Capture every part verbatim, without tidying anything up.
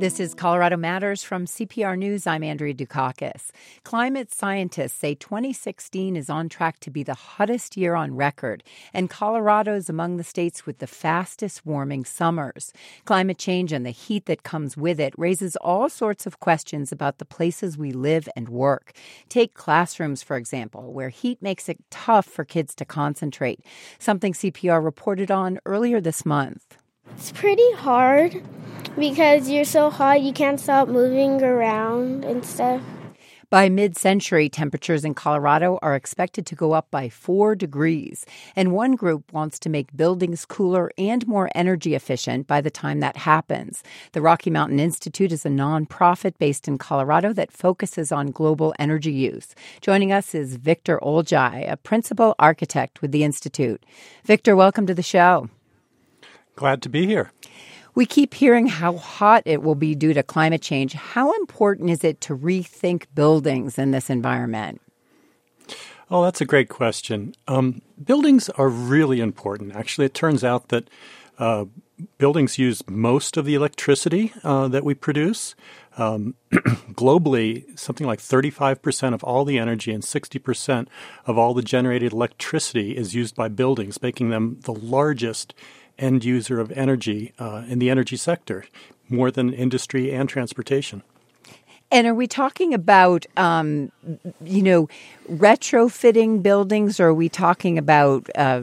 This is Colorado Matters from C P R News. I'm Andrea Dukakis. Climate scientists say twenty sixteen is on track to be the hottest year on record, and Colorado is among the states with the fastest warming summers. Climate change and the heat that comes with it raises all sorts of questions about the places we live and work. Take classrooms, for example, where heat makes it tough for kids to concentrate, something C P R reported on earlier this month. It's pretty hard because you're so hot you can't stop moving around and stuff. By mid-century, temperatures in Colorado are expected to go up by four degrees, and one group wants to make buildings cooler and more energy efficient by the time that happens. The Rocky Mountain Institute is a nonprofit based in Colorado that focuses on global energy use. Joining us is Victor Olgyay, a principal architect with the Institute. Victor, welcome to the show. Glad to be here. We keep hearing how hot it will be due to climate change. How important is it to rethink buildings in this environment? Oh, that's a great question. Um, buildings are really important. Actually, it turns out that uh, buildings use most of the electricity uh, that we produce. Um, globally, something like thirty-five percent of all the energy and sixty percent of all the generated electricity is used by buildings, making them the largest end user of energy uh, in the energy sector, more than industry and transportation. And are we talking about, um, you know, retrofitting buildings, or are we talking about uh,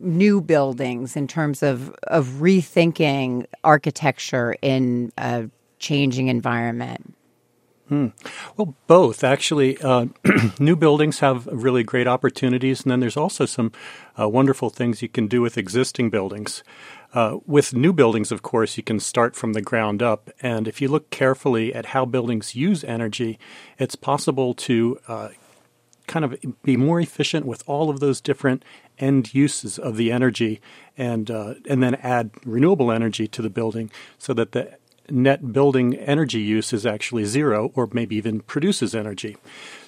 new buildings in terms of, of rethinking architecture in a changing environment? Hmm. Well, both. Actually, uh, new buildings have really great opportunities, and then there's also some uh, wonderful things you can do with existing buildings. Uh, with new buildings, of course, you can start from the ground up, and if you look carefully at how buildings use energy, it's possible to uh, kind of be more efficient with all of those different end uses of the energy, and uh, and then add renewable energy to the building so that the net building energy use is actually zero, or maybe even produces energy.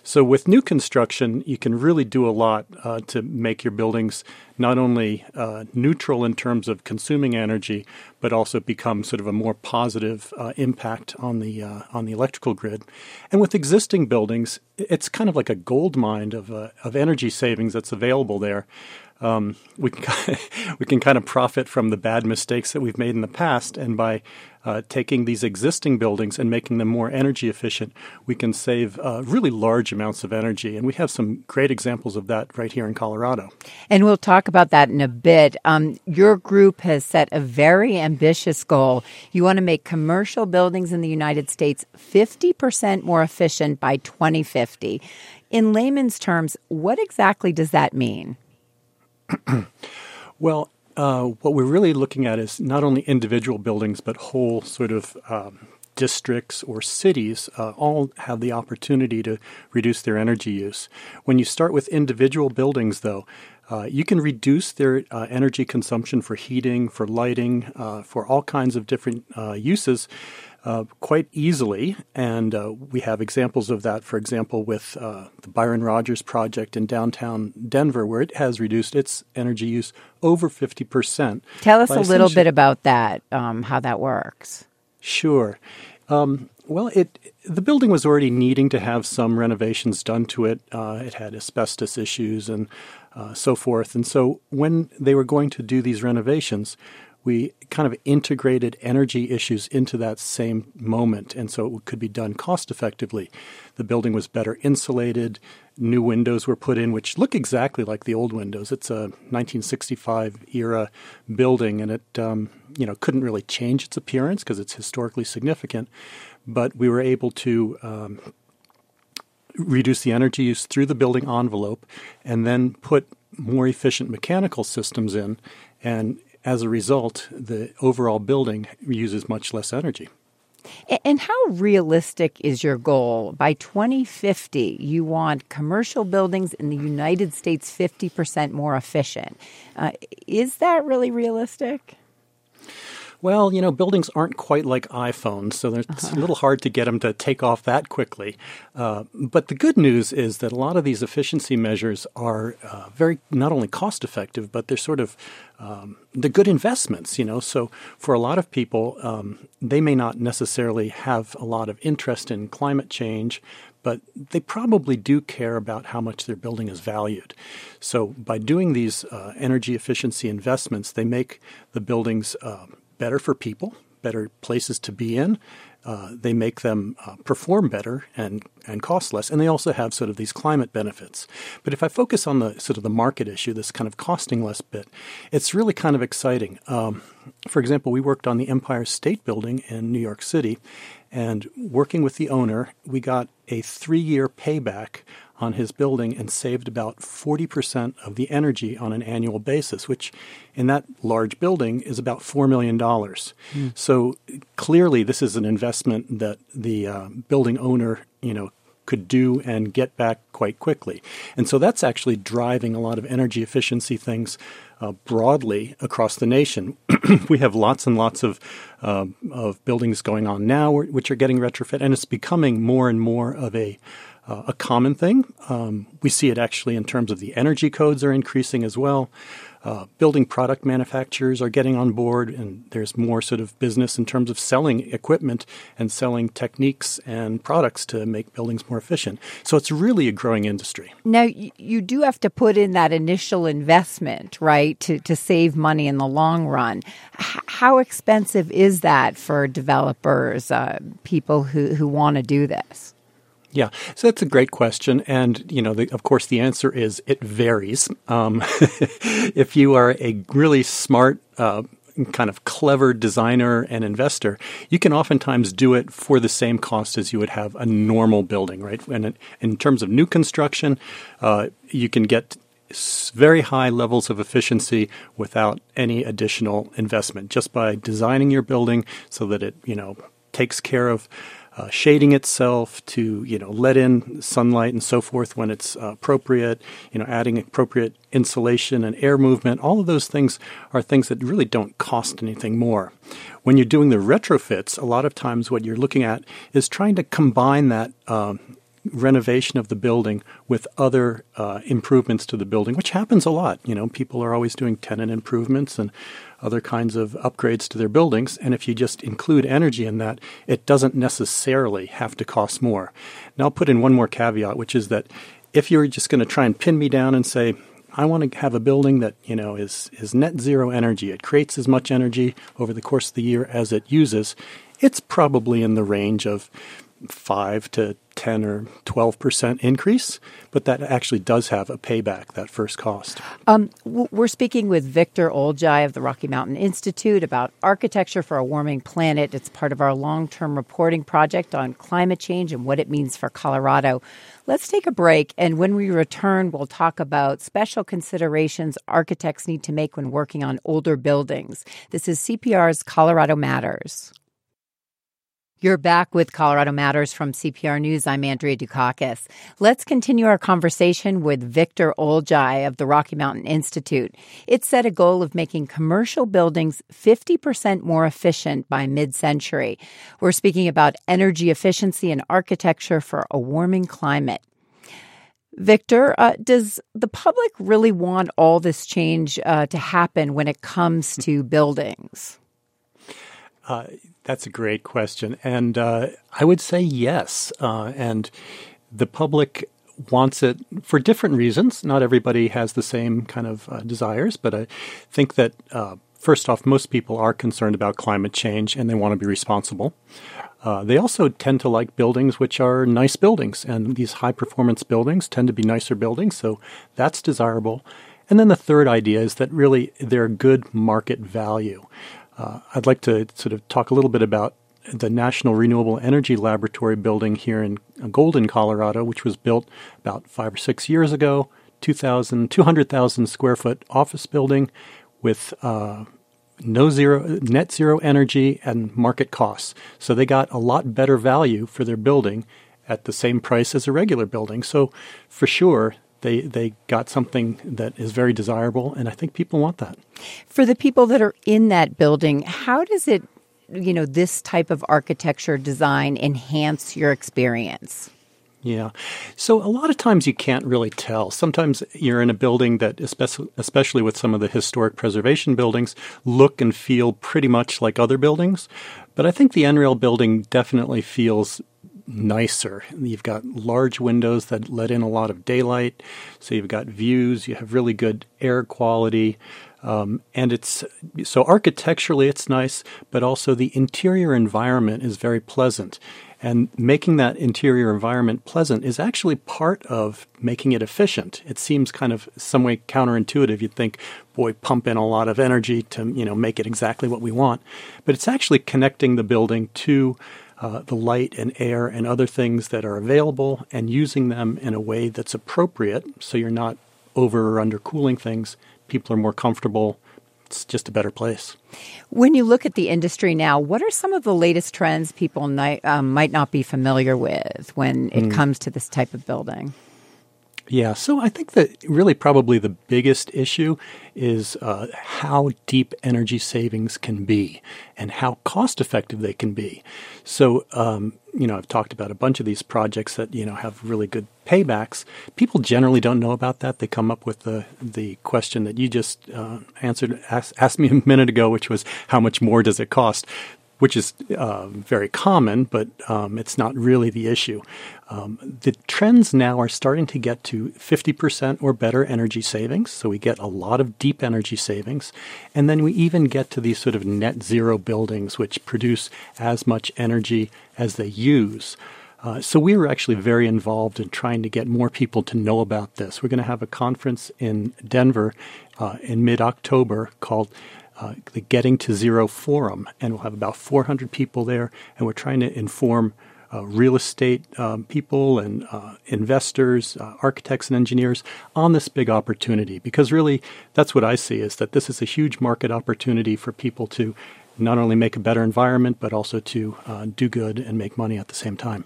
So with new construction, you can really do a lot uh, to make your buildings not only uh, neutral in terms of consuming energy, but also become sort of a more positive uh, impact on the uh, on the electrical grid. And with existing buildings, it's kind of like a gold mine of uh, of energy savings that's available there. Um, we can we can kind of profit from the bad mistakes that we've made in the past, and by uh, taking these existing buildings and making them more energy efficient, we can save uh, really large amounts of energy. And we have some great examples of that right here in Colorado. And we'll talk about that in a bit. Um, your group has set a very ambitious goal. You want to make commercial buildings in the United States fifty percent more efficient by twenty fifty. In layman's terms, what exactly does that mean? Well, uh, what we're really looking at is not only individual buildings, but whole sort of um, districts or cities uh, all have the opportunity to reduce their energy use. When you start with individual buildings, though, uh, you can reduce their uh, energy consumption for heating, for lighting, uh, for all kinds of different uh, uses Uh, quite easily, and uh, we have examples of that, for example, with uh, the Byron Rogers project in downtown Denver, where it has reduced its energy use over fifty percent. Tell us a little bit about that, um, how that works. Sure. Um, well, it the building was already needing to have some renovations done to it. Uh, it had asbestos issues and uh, so forth. And so when they were going to do these renovations, we kind of integrated energy issues into that same moment, and so it could be done cost effectively. The building was better insulated. New windows were put in, which look exactly like the old windows. It's a nineteen sixty-five era building, and it um, you know couldn't really change its appearance because it's historically significant. But we were able to um, reduce the energy use through the building envelope, and then put more efficient mechanical systems in, and as a result, the overall building uses much less energy. And how realistic is your goal? By twenty fifty, you want commercial buildings in the United States fifty percent more efficient. Uh, is that really realistic? well, you know, buildings aren't quite like iPhones, so it's uh-huh. a little hard to get them to take off that quickly. Uh, but the good news is that a lot of these efficiency measures are uh, very not only cost-effective, but they're sort of um, they're good investments, you know. So for a lot of people, um, they may not necessarily have a lot of interest in climate change, but they probably do care about how much their building is valued. So by doing these uh, energy efficiency investments, they make the buildings uh, better for people, better places to be in. Uh, they make them uh, perform better and, and cost less. And they also have sort of these climate benefits. But if I focus on the sort of the market issue, this kind of costing less bit, it's really kind of exciting. Um, for example, we worked on the Empire State Building in New York City. And working with the owner, we got a three-year payback on his building and saved about forty percent of the energy on an annual basis, which in that large building is about four million dollars. Mm. So clearly this is an investment that the uh, building owner, you know, could do and get back quite quickly. And so that's actually driving a lot of energy efficiency things uh, broadly across the nation. We have lots and lots of uh, of buildings going on now which are getting retrofit, and it's becoming more and more of a uh, a common thing. Um, we see it actually in terms of the energy codes are increasing as well. Uh, building product manufacturers are getting on board, and there's more sort of business in terms of selling equipment and selling techniques and products to make buildings more efficient. So it's really a growing industry. Now, y- you do have to put in that initial investment, right, to, to save money in the long run. H- how expensive is that for developers, uh, people who, who want to do this? Yeah, so that's a great question. And, you know, the, of course, the answer is it varies. Um, if you are a really smart, uh, kind of clever designer and investor, you can oftentimes do it for the same cost as you would have a normal building, right? And in terms of new construction, uh, you can get very high levels of efficiency without any additional investment, just by designing your building so that it, you know, takes care of Uh, shading itself, to, you know, let in sunlight and so forth when it's uh, appropriate, you know, adding appropriate insulation and air movement. All of those things are things that really don't cost anything more. When you're doing the retrofits, a lot of times what you're looking at is trying to combine that um, renovation of the building with other uh, improvements to the building, which happens a lot. You know, people are always doing tenant improvements and other kinds of upgrades to their buildings. And if you just include energy in that, it doesn't necessarily have to cost more. Now, I'll put in one more caveat, which is that if you're just going to try and pin me down and say, I want to have a building that, you know, is, is net zero energy, it creates as much energy over the course of the year as it uses, it's probably in the range of five to ten or twelve percent increase, but that actually does have a payback, that first cost. Um, we're speaking with Victor Olgyay of the Rocky Mountain Institute about architecture for a warming planet. It's part of our long-term reporting project on climate change and what it means for Colorado. Let's take a break, and when we return, we'll talk about special considerations architects need to make when working on older buildings. This is C P R's Colorado Matters. You're back with Colorado Matters from C P R News. I'm Andrea Dukakis. Let's continue our conversation with Victor Olgyay of the Rocky Mountain Institute. It set a goal of making commercial buildings fifty percent more efficient by mid-century. We're speaking about energy efficiency and architecture for a warming climate. Victor, uh, does the public really want all this change uh, to happen when it comes to buildings? Uh, that's a great question. And uh, I would say yes. Uh, and the public wants it for different reasons. Not everybody has the same kind of uh, desires, but I think that, uh, first off, most people are concerned about climate change and they want to be responsible. Uh, they also tend to like buildings which are nice buildings, and these high-performance buildings tend to be nicer buildings, so that's desirable. And then the third idea is that really they're good market value. Uh, I'd like to sort of talk a little bit about the National Renewable Energy Laboratory building here in Golden, Colorado, which was built about five or six years ago, two hundred thousand square foot office building with uh, no zero net zero energy and market costs. So they got a lot better value for their building at the same price as a regular building. So for sure, They they got something that is very desirable, and I think people want that. For the people that are in that building, how does it, you know, this type of architecture design enhance your experience? Yeah. So a lot of times you can't really tell. Sometimes you're in a building that, especially with some of the historic preservation buildings, look and feel pretty much like other buildings. But I think the N R E L building definitely feels nicer. You've got large windows that let in a lot of daylight. So you've got views. You have really good air quality. Um, and it's so architecturally it's nice, but also the interior environment is very pleasant. And making that interior environment pleasant is actually part of making it efficient. It seems kind of some way counterintuitive. You'd think, boy, pump in a lot of energy to, you know, make it exactly what we want. But it's actually connecting the building to uh, the light and air and other things that are available and using them in a way that's appropriate so you're not over or under cooling things. People are more comfortable. It's just a better place. When you look at the industry now, what are some of the latest trends people might, um, might not be familiar with when it mm. comes to this type of building? Yeah, so I think that really probably the biggest issue is uh, how deep energy savings can be and how cost-effective they can be. So, um, you know, I've talked about a bunch of these projects that, you know, have really good paybacks. People generally don't know about that. They come up with the the question that you just uh, answered, asked, asked me a minute ago, which was how much more does it cost? Which is uh, very common, but um, it's not really the issue. Um, the trends now are starting to get to fifty percent or better energy savings. So we get a lot of deep energy savings. And then we even get to these sort of net zero buildings, which produce as much energy as they use. Uh, so we were actually very involved in trying to get more people to know about this. We're going to have a conference in Denver uh, in mid-October called Uh, the Getting to Zero Forum, and we'll have about four hundred people there, and we're trying to inform uh, real estate um, people and uh, investors, uh, architects and engineers on this big opportunity, because really that's what I see is that this is a huge market opportunity for people to not only make a better environment, but also to uh, do good and make money at the same time.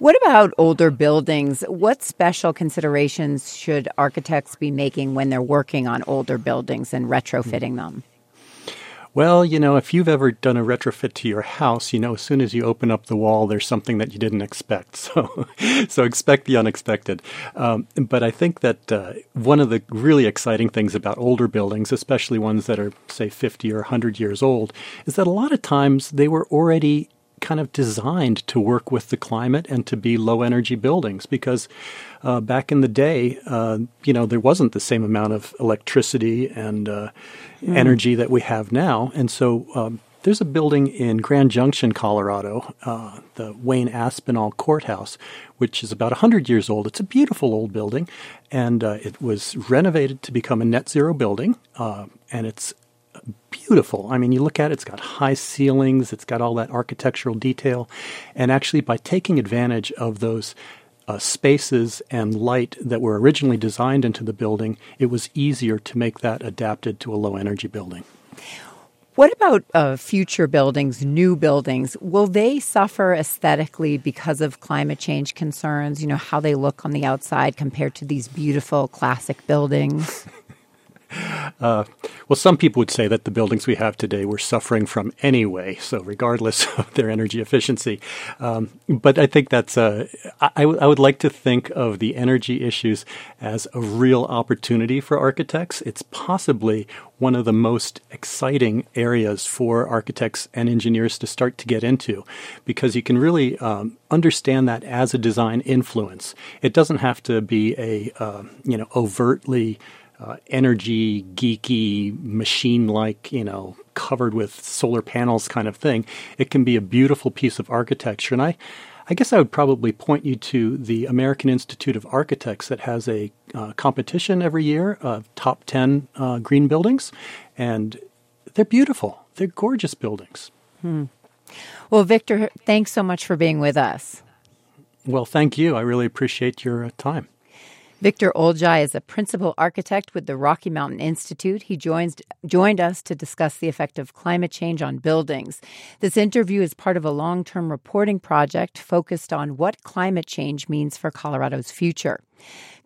What about older buildings? What special considerations should architects be making when they're working on older buildings and retrofitting mm-hmm. them? Well, you know, if you've ever done a retrofit to your house, you know, as soon as you open up the wall, there's something that you didn't expect. So so expect the unexpected. Um, but I think that uh, one of the really exciting things about older buildings, especially ones that are, say, fifty or one hundred years old, is that a lot of times they were already kind of designed to work with the climate and to be low-energy buildings because uh, back in the day, uh, you know, there wasn't the same amount of electricity and uh, mm. energy that we have now. And so um, there's a building in Grand Junction, Colorado, uh, the Wayne Aspinall Courthouse, which is about one hundred years old. It's a beautiful old building, and uh, it was renovated to become a net-zero building, uh, and it's beautiful. I mean, you look at it, it's got high ceilings, it's got all that architectural detail. And actually, by taking advantage of those uh, spaces and light that were originally designed into the building, it was easier to make that adapted to a low-energy building. What about uh, future buildings, new buildings? Will they suffer aesthetically because of climate change concerns, you know, how they look on the outside compared to these beautiful classic buildings? Uh, well, some people would say that the buildings we have today we're suffering from anyway, so regardless of their energy efficiency. Um, but I think that's uh, – I, w- I would like to think of the energy issues as a real opportunity for architects. It's possibly one of the most exciting areas for architects and engineers to start to get into because you can really um, understand that as a design influence. It doesn't have to be a uh, you know overtly – Uh, energy, geeky, machine-like, you know, covered with solar panels kind of thing. It can be a beautiful piece of architecture. And I, I guess I would probably point you to the American Institute of Architects that has a uh, competition every year of top ten uh, green buildings. And they're beautiful. They're gorgeous buildings. Hmm. Well, Victor, thanks so much for being with us. Well, thank you. I really appreciate your uh, time. Victor Olgyay is a principal architect with the Rocky Mountain Institute. He joined, joined us to discuss the effect of climate change on buildings. This interview is part of a long-term reporting project focused on what climate change means for Colorado's future.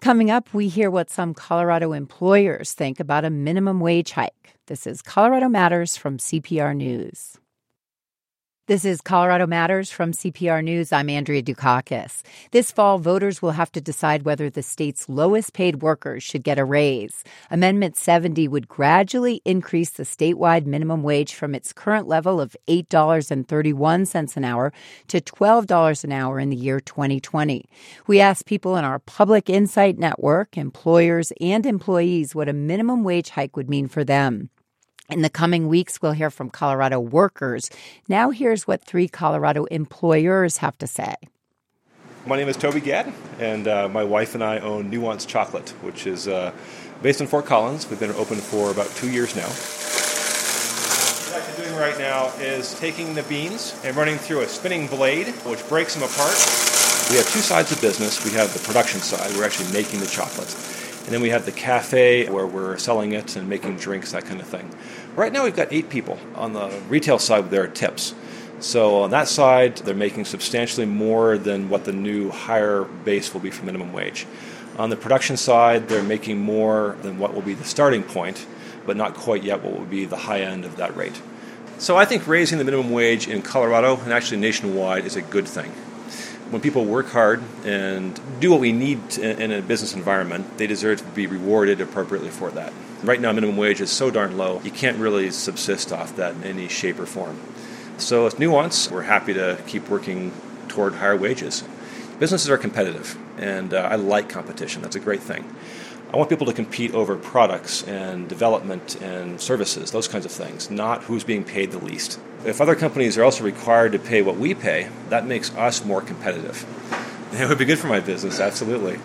Coming up, we hear what some Colorado employers think about a minimum wage hike. This is Colorado Matters from C P R News. This is Colorado Matters from C P R News. I'm Andrea Dukakis. This fall, voters will have to decide whether the state's lowest-paid workers should get a raise. Amendment seventy would gradually increase the statewide minimum wage from its current level of eight dollars and thirty-one cents an hour to twelve dollars an hour in the year twenty twenty. We asked people in our Public Insight Network, employers, and employees what a minimum wage hike would mean for them. In the coming weeks, we'll hear from Colorado workers. Now here's what three Colorado employers have to say. My name is Toby Gadd, and uh, my wife and I own Nuance Chocolate, which is uh, based in Fort Collins. We've been open for about two years now. What I'm doing right now is taking the beans and running through a spinning blade, which breaks them apart. We have two sides of business. We have the production side. We're actually making the chocolate. And then we have the cafe where we're selling it and making drinks, that kind of thing. Right now we've got eight people. On the retail side, there are tips. So on that side, they're making substantially more than what the new higher base will be for minimum wage. On the production side, they're making more than what will be the starting point, but not quite yet what will be the high end of that rate. So I think raising the minimum wage in Colorado, and actually nationwide, is a good thing. When people work hard and do what we need in a business environment, they deserve to be rewarded appropriately for that. Right now, minimum wage is so darn low, you can't really subsist off that in any shape or form. So it's Nuance. We're happy to keep working toward higher wages. Businesses are competitive, and uh, I like competition. That's a great thing. I want people to compete over products and development and services, those kinds of things, not who's being paid the least. If other companies are also required to pay what we pay, that makes us more competitive. It would be good for my business, absolutely.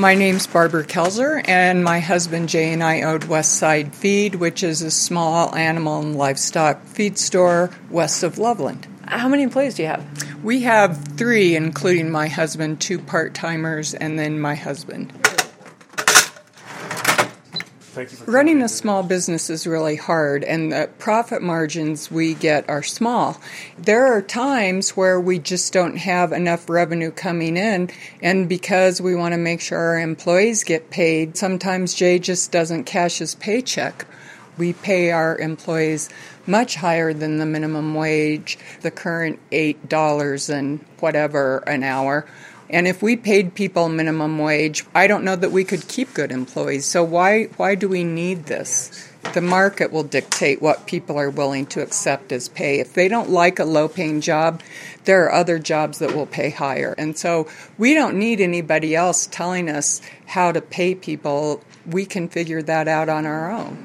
My name's Barbara Kelzer, and my husband Jay and I own Westside Feed, which is a small animal and livestock feed store west of Loveland. How many employees do you have? We have three, including my husband, two part-timers, and then my husband. Thank you for running a small business is really hard, and the profit margins we get are small. There are times where we just don't have enough revenue coming in, and because we want to make sure our employees get paid, sometimes Jay just doesn't cash his paycheck. We pay our employees much higher than the minimum wage, the current eight dollars and whatever an hour. And if we paid people minimum wage, I don't know that we could keep good employees. So why why do we need this? The market will dictate what people are willing to accept as pay. If they don't like a low-paying job, there are other jobs that will pay higher. And so we don't need anybody else telling us how to pay people. We can figure that out on our own.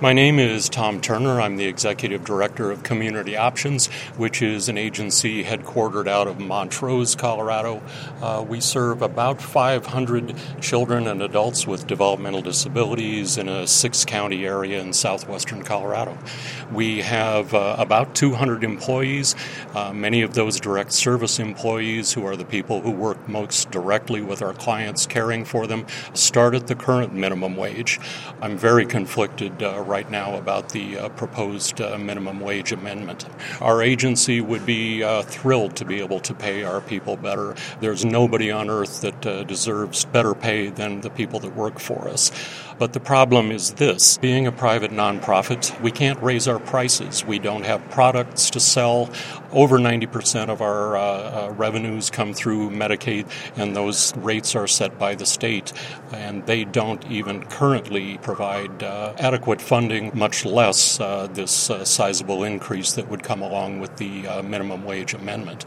My name is Tom Turner. I'm the Executive Director of Community Options, which is an agency headquartered out of Montrose, Colorado. Uh, we serve about five hundred children and adults with developmental disabilities in a six-county area in southwestern Colorado. We have uh, about two hundred employees, uh, many of those direct service employees who are the people who work most directly with our clients caring for them, start at the current minimum wage. I'm very conflicted uh, right now about the uh, proposed uh, minimum wage amendment. Our agency would be uh, thrilled to be able to pay our people better. There's nobody on earth that uh, deserves better pay than the people that work for us. But the problem is this. Being a private nonprofit, we can't raise our prices. We don't have products to sell. Over ninety percent of our uh, uh, revenues come through Medicaid, and those rates are set by the state, and they don't even currently provide uh, adequate funding, much less uh, this uh, sizable increase that would come along with the uh, minimum wage amendment.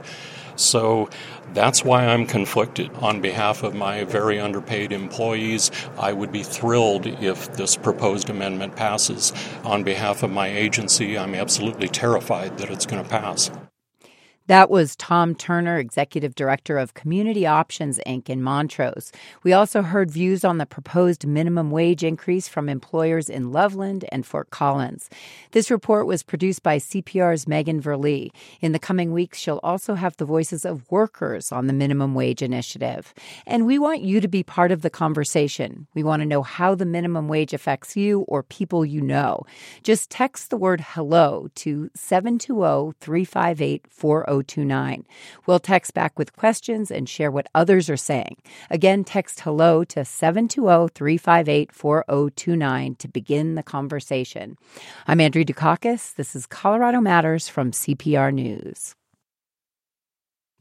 So that's why I'm conflicted. On behalf of my very underpaid employees, I would be thrilled if this proposed amendment passes. On behalf of my agency, I'm absolutely terrified that it's going to pass. That was Tom Turner, Executive Director of Community Options, Incorporated in Montrose. We also heard views on the proposed minimum wage increase from employers in Loveland and Fort Collins. This report was produced by C P R's Megan Verlee. In the coming weeks, she'll also have the voices of workers on the minimum wage initiative. And we want you to be part of the conversation. We want to know how the minimum wage affects you or people you know. Just text the word HELLO to seven two zero, three five eight, four zero zero. We'll text back with questions and share what others are saying. Again, text HELLO to seven two zero, three five eight, four zero two nine to begin the conversation. I'm Andrea Dukakis. This is Colorado Matters from C P R News.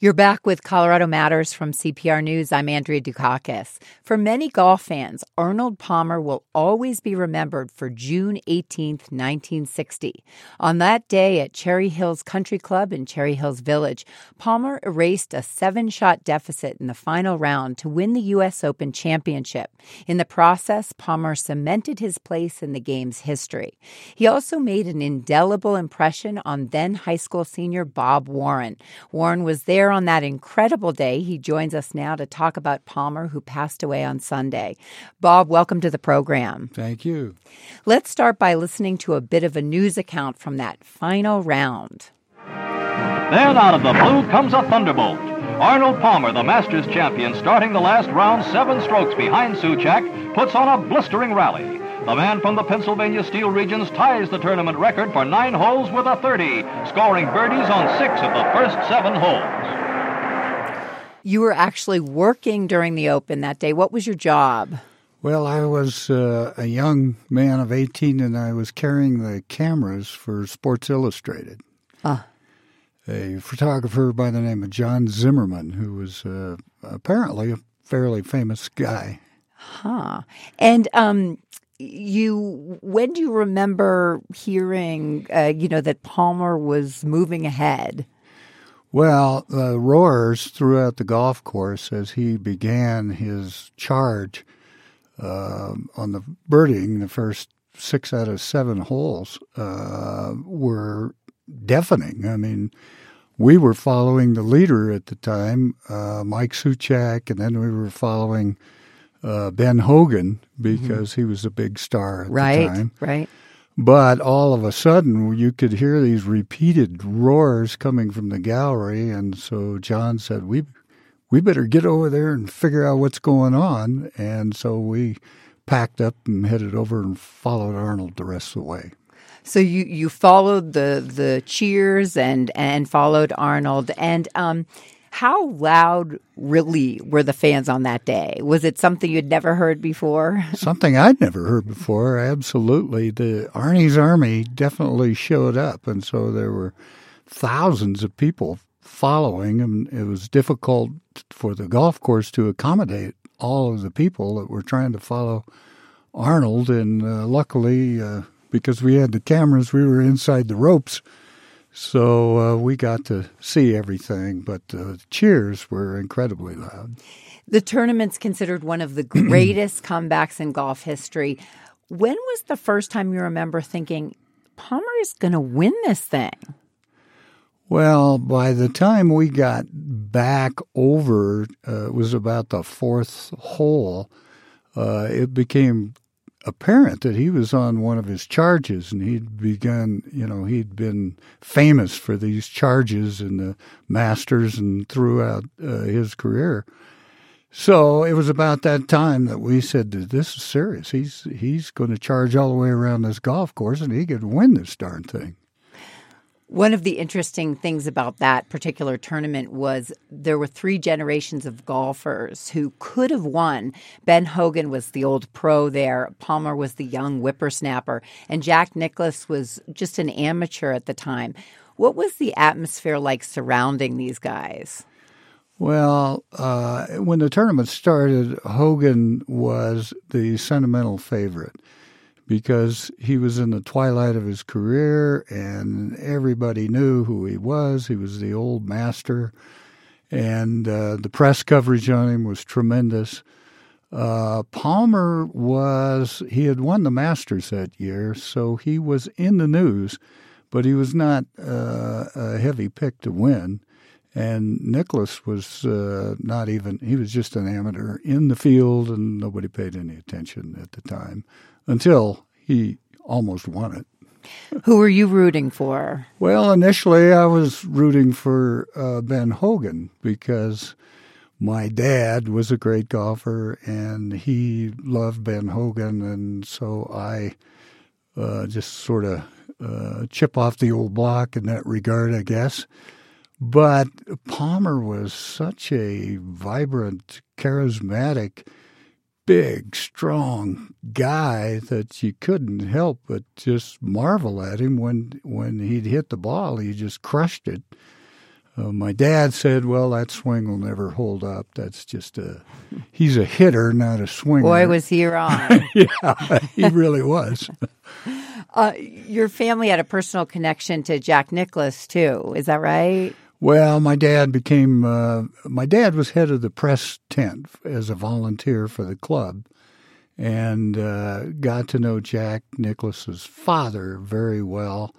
You're back with Colorado Matters from C P R News. I'm Andrea Dukakis. For many golf fans, Arnold Palmer will always be remembered for June eighteenth, nineteen sixty. On that day at Cherry Hills Country Club in Cherry Hills Village, Palmer erased a seven-shot deficit in the final round to win the U S Open Championship. In the process, Palmer cemented his place in the game's history. He also made an indelible impression on then high school senior Bob Warren. Warren was there on that incredible day. He joins us now to talk about Palmer, who passed away on Sunday. Bob, welcome to the program. Thank you. Let's start by listening to a bit of a news account from that final round. Then out of the blue comes a thunderbolt. Arnold Palmer, the Masters champion, starting the last round seven strokes behind Suchak, puts on a blistering rally. The man from the Pennsylvania Steel Regions ties the tournament record for nine holes with a thirty, scoring birdies on six of the first seven holes. You were actually working during the Open that day. What was your job? Well, I was uh, a young man of eighteen, and I was carrying the cameras for Sports Illustrated. Ah. A photographer by the name of John Zimmerman, who was uh, apparently a fairly famous guy. Huh. And, um... You, when do you remember hearing, uh, you know, that Palmer was moving ahead? Well, the roars throughout the golf course as he began his charge uh, on the birding, the first six out of seven holes, uh, were deafening. I mean, we were following the leader at the time, uh, Mike Suchak, and then we were following Uh, Ben Hogan, because mm-hmm. he was a big star at right, the time. Right, right. But all of a sudden, you could hear these repeated roars coming from the gallery, and so John said, we we better get over there and figure out what's going on. And so we packed up and headed over and followed Arnold the rest of the way. So you, you followed the, the cheers and, and followed Arnold, and um how loud really were the fans on that day? Was it something you'd never heard before? Something I'd never heard before, absolutely. The Arnie's Army definitely showed up, and so there were thousands of people following, and it was difficult for the golf course to accommodate all of the people that were trying to follow Arnold, and uh, luckily, uh, because we had the cameras, we were inside the ropes. So uh, we got to see everything, but uh, the cheers were incredibly loud. The tournament's considered one of the greatest comebacks in golf history. When was the first time you remember thinking, Palmer is going to win this thing? Well, by the time we got back over, uh, it was about the fourth hole, uh, it became apparent that he was on one of his charges, and he'd begun, you know, he'd been famous for these charges in the Masters and throughout uh, his career. So it was about that time that we said, this is serious. He's he's going to charge all the way around this golf course, and he could win this darn thing. One of the interesting things about that particular tournament was there were three generations of golfers who could have won. Ben Hogan was the old pro there. Palmer was the young whippersnapper. And Jack Nicklaus was just an amateur at the time. What was the atmosphere like surrounding these guys? Well, uh, when the tournament started, Hogan was the sentimental favorite, because he was in the twilight of his career and everybody knew who he was. He was the old master, and uh, the press coverage on him was tremendous. Uh, Palmer was, he had won the Masters that year, so he was in the news, but he was not uh, a heavy pick to win. And Nicklaus was uh, not even, he was just an amateur in the field, and nobody paid any attention at the time until he almost won it. Who were you rooting for? Well, initially I was rooting for uh, Ben Hogan because my dad was a great golfer and he loved Ben Hogan. And so I uh, just sort of uh, chip off the old block in that regard, I guess. But Palmer was such a vibrant, charismatic, big, strong guy that you couldn't help but just marvel at him. When when he'd hit the ball, he just crushed it. Uh, my dad said, well, that swing will never hold up. That's just a – he's a hitter, not a swinger. Boy, was he wrong. Yeah, he really was. uh, your family had a personal connection to Jack Nicklaus too. Is that right? Well, my dad became uh, – my dad was head of the press tent as a volunteer for the club and uh, got to know Jack Nicklaus's father very well.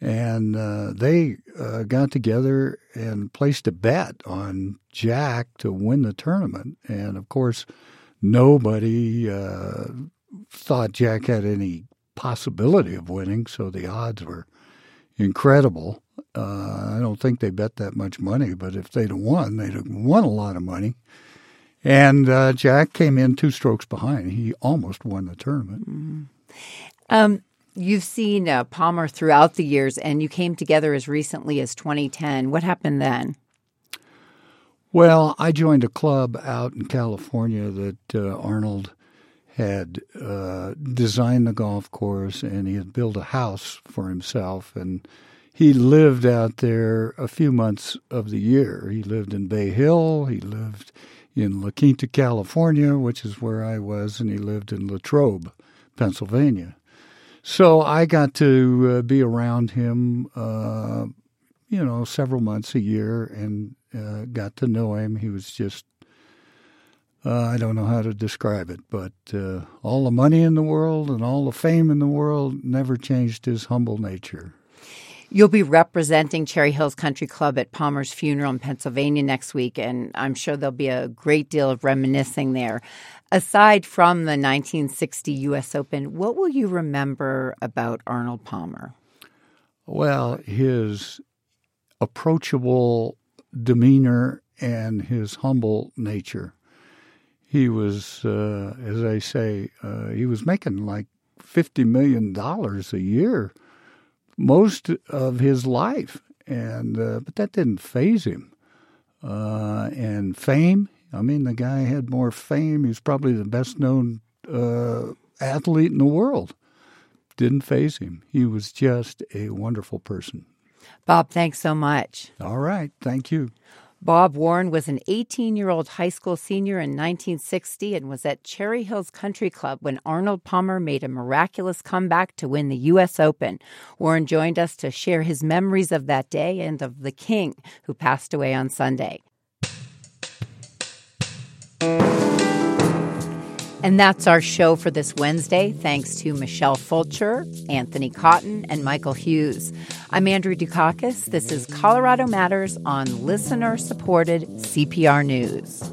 And uh, they uh, got together and placed a bet on Jack to win the tournament. And, of course, nobody uh, thought Jack had any possibility of winning, so the odds were incredible. Uh, I don't think they bet that much money, but if they'd have won, they'd have won a lot of money. And uh, Jack came in two strokes behind. He almost won the tournament. Mm-hmm. Um, you've seen uh, Palmer throughout the years, and you came together as recently as twenty ten. What happened then? Well, I joined a club out in California that uh, Arnold had uh, designed the golf course, and he had built a house for himself, and he lived out there a few months of the year. He lived in Bay Hill. He lived in La Quinta, California, which is where I was, and he lived in Latrobe, Pennsylvania. So I got to uh, be around him, uh, you know, several months a year and uh, got to know him. He was just, uh, I don't know how to describe it, but uh, all the money in the world and all the fame in the world never changed his humble nature. You'll be representing Cherry Hills Country Club at Palmer's funeral in Pennsylvania next week, and I'm sure there'll be a great deal of reminiscing there. Aside from the nineteen sixty U S Open, what will you remember about Arnold Palmer? Well, his approachable demeanor and his humble nature. He was, uh, as I say, uh, he was making like fifty million dollars a year most of his life, and uh, but that didn't faze him. Uh, and fame, I mean, the guy had more fame. He's probably the best-known uh, athlete in the world. Didn't faze him. He was just a wonderful person. Bob, thanks so much. All right. Thank you. Bob Warren was an eighteen-year-old high school senior in nineteen sixty and was at Cherry Hills Country Club when Arnold Palmer made a miraculous comeback to win the U S Open. Warren joined us to share his memories of that day and of the king who passed away on Sunday. And that's our show for this Wednesday. Thanks to Michelle Fulcher, Anthony Cotton, and Michael Hughes. I'm Andrea Dukakis. This is Colorado Matters on listener-supported C P R News.